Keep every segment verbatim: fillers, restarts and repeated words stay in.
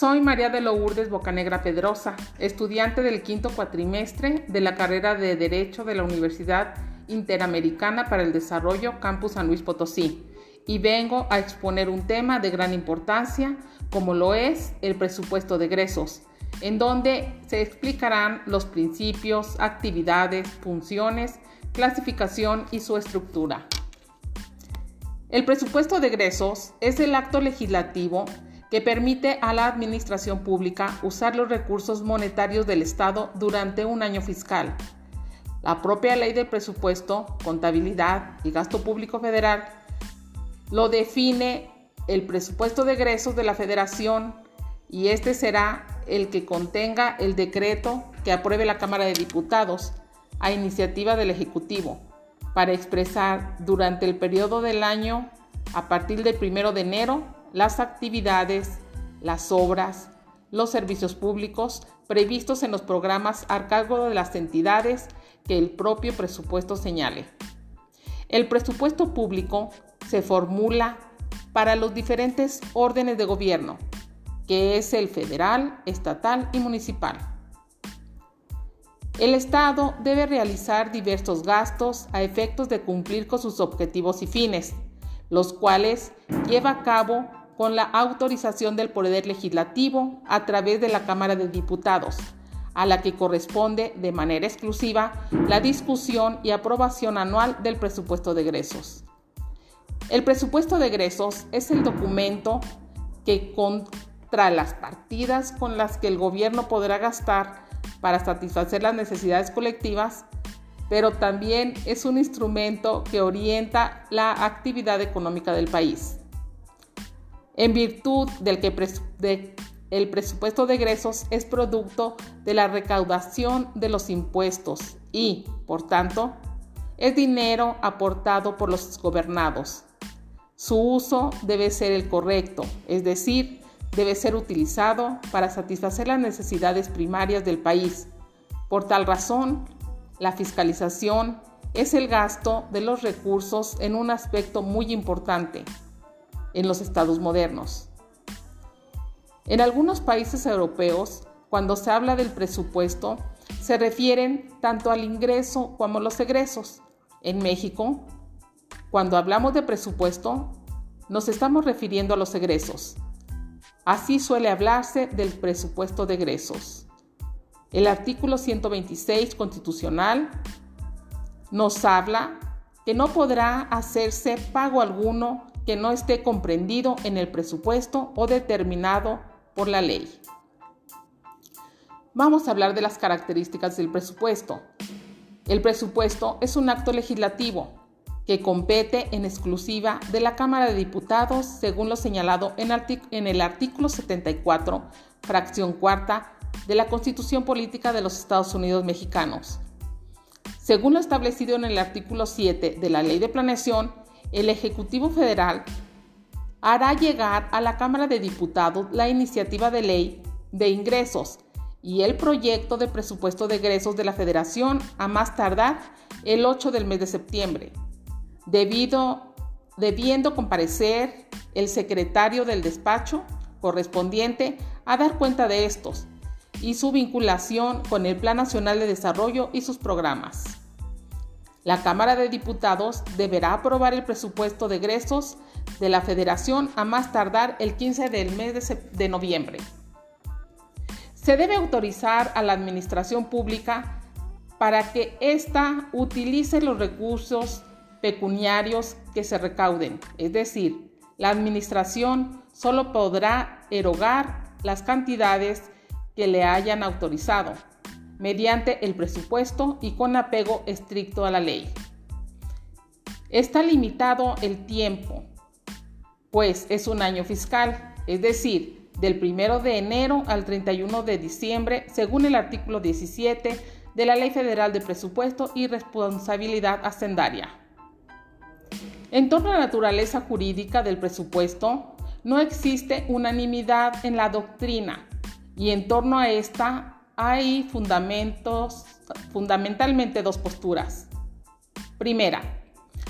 Soy María de Lourdes Bocanegra Pedrosa, estudiante del quinto cuatrimestre de la carrera de Derecho de la Universidad Interamericana para el Desarrollo, Campus San Luis Potosí, y vengo a exponer un tema de gran importancia, como lo es el presupuesto de egresos, en donde se explicarán los principios, actividades, funciones, clasificación y su estructura. El presupuesto de egresos es el acto legislativo que permite a la administración pública usar los recursos monetarios del Estado durante un año fiscal. La propia Ley de Presupuesto, Contabilidad y Gasto Público Federal lo define el presupuesto de egresos de la Federación, y este será el que contenga el decreto que apruebe la Cámara de Diputados a iniciativa del Ejecutivo para expresar durante el periodo del año a partir del primero de enero las actividades, las obras, los servicios públicos previstos en los programas a cargo de las entidades que el propio presupuesto señale. El presupuesto público se formula para los diferentes órdenes de gobierno, que es el federal, estatal y municipal. El Estado debe realizar diversos gastos a efectos de cumplir con sus objetivos y fines, los cuales lleva a cabo con la autorización del Poder Legislativo a través de la Cámara de Diputados, a la que corresponde de manera exclusiva la discusión y aprobación anual del presupuesto de egresos. El presupuesto de egresos es el documento que contra las partidas con las que el gobierno podrá gastar para satisfacer las necesidades colectivas, pero también es un instrumento que orienta la actividad económica del país. En virtud del que presu- de, el presupuesto de egresos es producto de la recaudación de los impuestos y, por tanto, es dinero aportado por los gobernados. Su uso debe ser el correcto, es decir, debe ser utilizado para satisfacer las necesidades primarias del país. Por tal razón, la fiscalización es el gasto de los recursos en un aspecto muy importante en los estados modernos. En algunos países europeos, cuando se habla del presupuesto, se refieren tanto al ingreso como a los egresos. En México, cuando hablamos de presupuesto, nos estamos refiriendo a los egresos. Así suele hablarse del presupuesto de egresos. El artículo ciento veintiséis constitucional nos habla que no podrá hacerse pago alguno que no esté comprendido en el presupuesto o determinado por la ley. Vamos a hablar de las características del presupuesto. El presupuesto es un acto legislativo que compete en exclusiva de la Cámara de Diputados, según lo señalado en, artic- en el artículo setenta y cuatro, fracción cuarta, de la Constitución Política de los Estados Unidos Mexicanos. Según lo establecido en el artículo siete de la Ley de Planeación, el Ejecutivo Federal hará llegar a la Cámara de Diputados la iniciativa de ley de ingresos y el proyecto de presupuesto de egresos de la Federación a más tardar el ocho del mes de septiembre, debido, debiendo comparecer el secretario del despacho correspondiente a dar cuenta de estos y su vinculación con el Plan Nacional de Desarrollo y sus programas. La Cámara de Diputados deberá aprobar el presupuesto de egresos de la Federación a más tardar el quince del mes de, sep- de noviembre. Se debe autorizar a la Administración Pública para que ésta utilice los recursos pecuniarios que se recauden, es decir, la Administración solo podrá erogar las cantidades que le hayan autorizado, mediante el presupuesto y con apego estricto a la ley. Está limitado el tiempo, pues es un año fiscal, es decir, del primero de enero al treinta y uno de diciembre, según el artículo diecisiete de la Ley Federal de Presupuesto y Responsabilidad Hacendaria. En torno a la naturaleza jurídica del presupuesto, no existe unanimidad en la doctrina, y en torno a esta hay fundamentos, fundamentalmente dos posturas. Primera,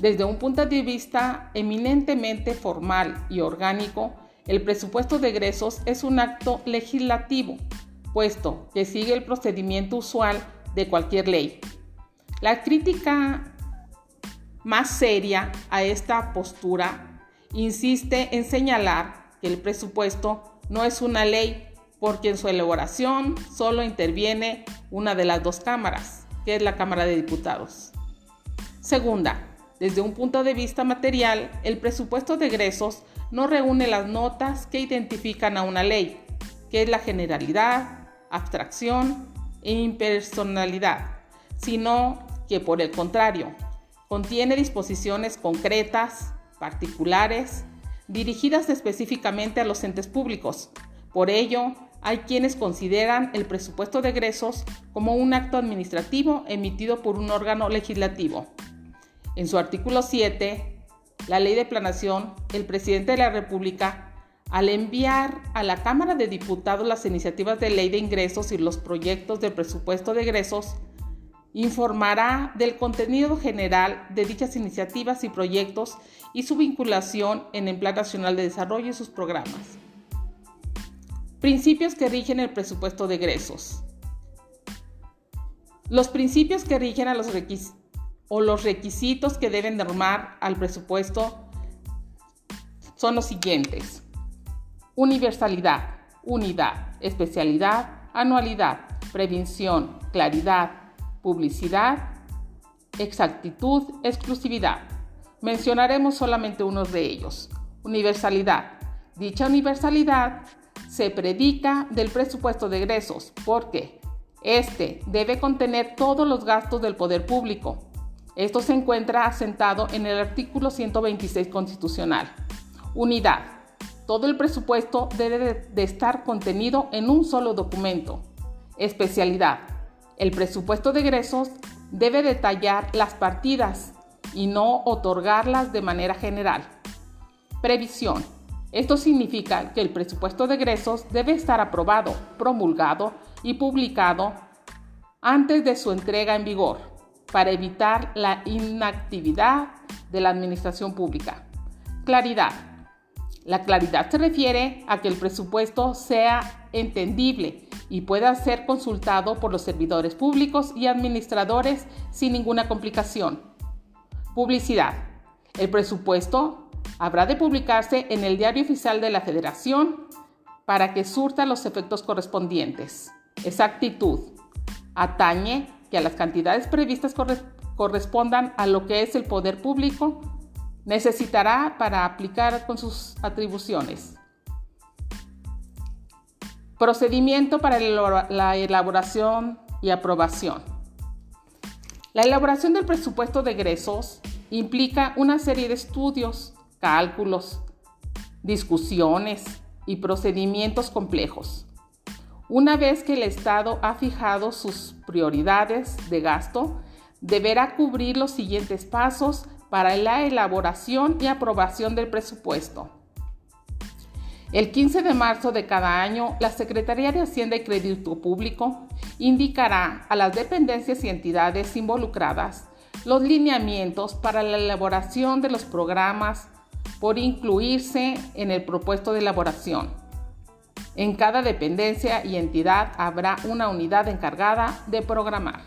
desde un punto de vista eminentemente formal y orgánico, El presupuesto de egresos es un acto legislativo, puesto que sigue el procedimiento usual de cualquier ley. La crítica más seria a esta postura insiste en señalar que el presupuesto no es una ley, porque en su elaboración solo interviene una de las dos cámaras, que es la Cámara de Diputados. Segunda, desde un punto de vista material, el presupuesto de egresos no reúne las notas que identifican a una ley, que es la generalidad, abstracción e impersonalidad, sino que, por el contrario, contiene disposiciones concretas, particulares, dirigidas específicamente a los entes públicos. Por ello, hay quienes consideran el presupuesto de egresos como un acto administrativo emitido por un órgano legislativo. En su artículo siete, la Ley de Planeación, el presidente de la República, al enviar a la Cámara de Diputados las iniciativas de ley de ingresos y los proyectos de presupuesto de egresos, informará del contenido general de dichas iniciativas y proyectos y su vinculación en el Plan Nacional de Desarrollo y sus programas. Principios que rigen el presupuesto de egresos. Los principios que rigen a los requis- o los requisitos que deben normar al presupuesto son los siguientes: universalidad, unidad, especialidad, anualidad, prevención, claridad, publicidad, exactitud, exclusividad. Mencionaremos solamente unos de ellos. Universalidad. Dicha universalidad se predica del presupuesto de egresos porque este debe contener todos los gastos del poder público. Esto se encuentra asentado en el artículo ciento veintiséis constitucional. Unidad. Todo el presupuesto debe de estar contenido en un solo documento. Especialidad. El presupuesto de egresos debe detallar las partidas y no otorgarlas de manera general. Previsión. Esto significa que el presupuesto de egresos debe estar aprobado, promulgado y publicado antes de su entrega en vigor para evitar la inactividad de la administración pública. Claridad. La claridad se refiere a que el presupuesto sea entendible y pueda ser consultado por los servidores públicos y administradores sin ninguna complicación. Publicidad. El presupuesto habrá de publicarse en el Diario Oficial de la Federación para que surta los efectos correspondientes. Exactitud. Atañe que a las cantidades previstas corres- correspondan a lo que es el poder público necesitará para aplicar con sus atribuciones. Procedimiento para la elaboración y aprobación. La elaboración del presupuesto de egresos implica una serie de estudios, cálculos, discusiones y procedimientos complejos. Una vez que el Estado ha fijado sus prioridades de gasto, deberá cubrir los siguientes pasos para la elaboración y aprobación del presupuesto. El quince de marzo de cada año, la Secretaría de Hacienda y Crédito Público indicará a las dependencias y entidades involucradas los lineamientos para la elaboración de los programas por incluirse en el propuesto de elaboración. En cada dependencia y entidad habrá una unidad encargada de programar.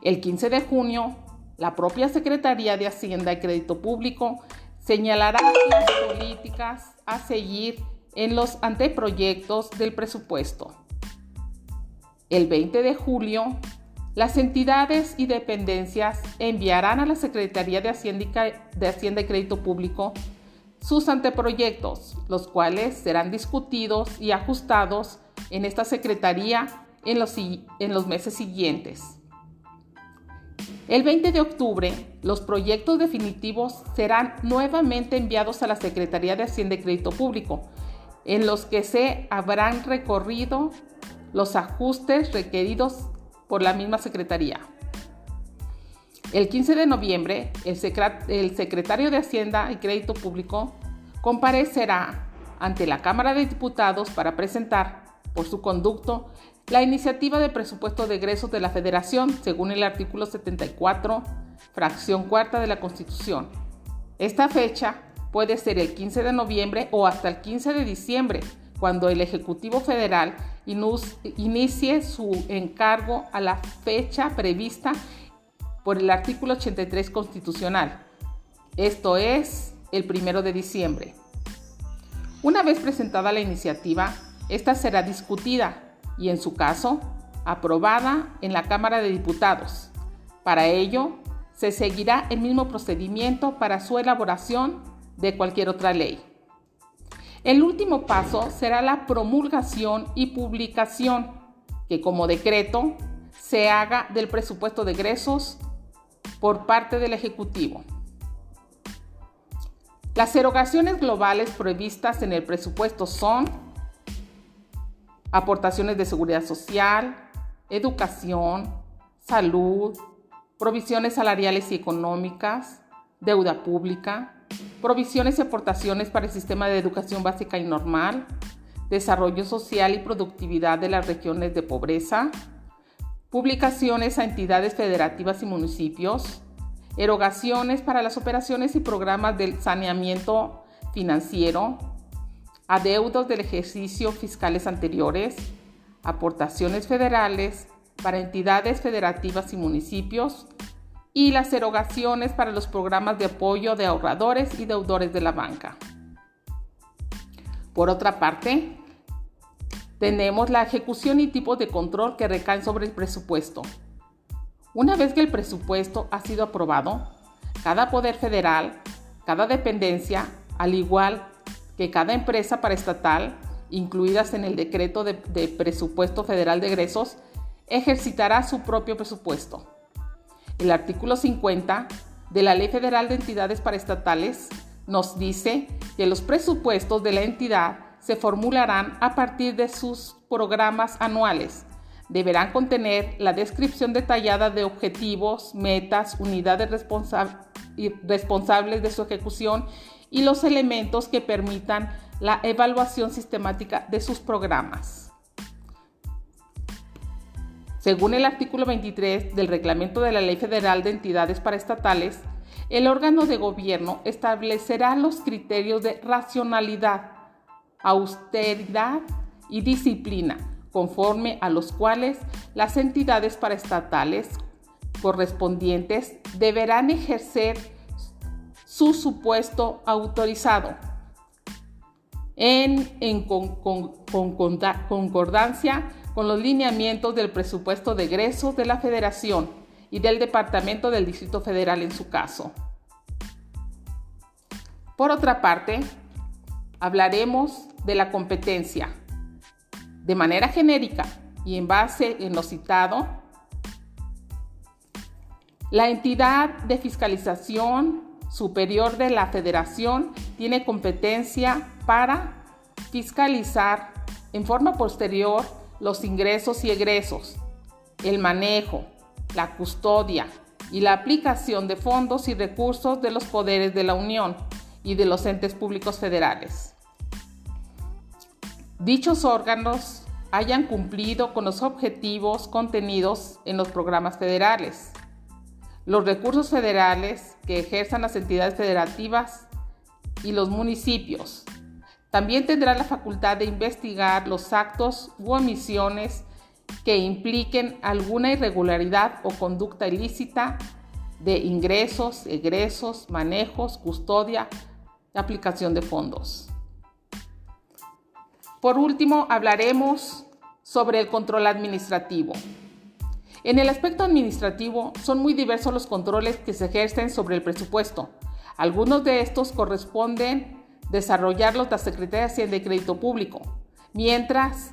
El quince de junio, la propia Secretaría de Hacienda y Crédito Público señalará las políticas a seguir en los anteproyectos del presupuesto. El veinte de julio, las entidades y dependencias enviarán a la Secretaría de Hacienda y Crédito Público sus anteproyectos, los cuales serán discutidos y ajustados en esta Secretaría en los, en los meses siguientes. El veinte de octubre, los proyectos definitivos serán nuevamente enviados a la Secretaría de Hacienda y Crédito Público, en los que se habrán recorrido los ajustes requeridos por la misma Secretaría. El quince de noviembre, el secretario de Hacienda y Crédito Público comparecerá ante la Cámara de Diputados para presentar, por su conducto, la iniciativa de presupuesto de egresos de la Federación, según el artículo setenta y cuatro, fracción cuarta de la Constitución. Esta fecha puede ser el quince de noviembre o hasta el quince de diciembre, cuando el Ejecutivo Federal inicie su encargo a la fecha prevista por el artículo ochenta y tres constitucional, esto es, el primero de diciembre. Una vez presentada la iniciativa, esta será discutida y, en su caso, aprobada en la Cámara de Diputados. Para ello, se seguirá el mismo procedimiento para su elaboración de cualquier otra ley. El último paso será la promulgación y publicación, que como decreto se haga del presupuesto de egresos por parte del Ejecutivo. Las erogaciones globales previstas en el presupuesto son aportaciones de seguridad social, educación, salud, provisiones salariales y económicas, deuda pública, provisiones y aportaciones para el sistema de educación básica y normal, desarrollo social y productividad de las regiones de pobreza, publicaciones a entidades federativas y municipios, erogaciones para las operaciones y programas del saneamiento financiero, adeudos del ejercicio fiscales anteriores, aportaciones federales para entidades federativas y municipios y las erogaciones para los programas de apoyo de ahorradores y deudores de la banca. Por otra parte, tenemos la ejecución y tipos de control que recaen sobre el presupuesto. Una vez que el presupuesto ha sido aprobado, cada poder federal, cada dependencia, al igual que cada empresa paraestatal, incluidas en el decreto de, de presupuesto federal de egresos, ejercitará su propio presupuesto. El artículo cincuenta de la Ley Federal de Entidades Paraestatales nos dice que los presupuestos de la entidad se formularán a partir de sus programas anuales. Deberán contener la descripción detallada de objetivos, metas, unidades responsa- y responsables de su ejecución y los elementos que permitan la evaluación sistemática de sus programas. Según el artículo veintitrés del Reglamento de la Ley Federal de Entidades Paraestatales, el órgano de gobierno establecerá los criterios de racionalidad, austeridad y disciplina, conforme a los cuales las entidades paraestatales correspondientes deberán ejercer su supuesto autorizado en, en con, con, con, con, concordancia con los lineamientos del presupuesto de egresos de la Federación y del Departamento del Distrito Federal en su caso. Por otra parte, hablaremos de la competencia. De manera genérica y en base en lo citado, la entidad de fiscalización superior de la Federación tiene competencia para fiscalizar en forma posterior los ingresos y egresos, el manejo, la custodia y la aplicación de fondos y recursos de los poderes de la Unión y de los entes públicos federales. Dichos órganos hayan cumplido con los objetivos contenidos en los programas federales, los recursos federales que ejerzan las entidades federativas y los municipios. También tendrá la facultad de investigar los actos u omisiones que impliquen alguna irregularidad o conducta ilícita de ingresos, egresos, manejos, custodia, aplicación de fondos. Por último, hablaremos sobre el control administrativo. En el aspecto administrativo, son muy diversos los controles que se ejercen sobre el presupuesto. Algunos de estos corresponden desarrollarlos la Secretaría de Hacienda y Crédito Público, mientras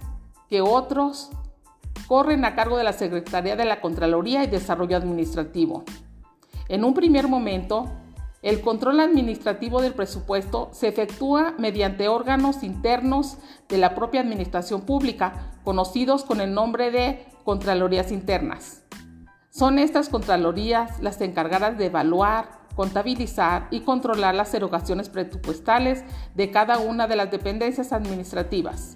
que otros corren a cargo de la Secretaría de la Contraloría y Desarrollo Administrativo. En un primer momento, el control administrativo del presupuesto se efectúa mediante órganos internos de la propia administración pública, conocidos con el nombre de Contralorías Internas. Son estas Contralorías las encargadas de evaluar, contabilizar y controlar las erogaciones presupuestales de cada una de las dependencias administrativas.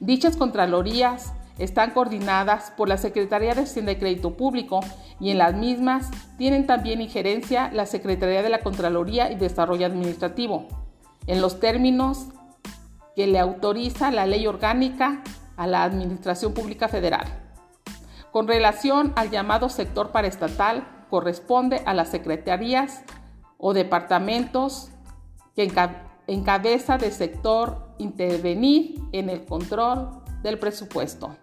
Dichas contralorías Están coordinadas por la Secretaría de Hacienda y Crédito Público y en las mismas tienen también injerencia la Secretaría de la Contraloría y Desarrollo Administrativo, en los términos que le autoriza la Ley Orgánica a la Administración Pública Federal. Con relación al llamado sector paraestatal, corresponde a las secretarías o departamentos que encabeza del sector intervenir en el control del presupuesto.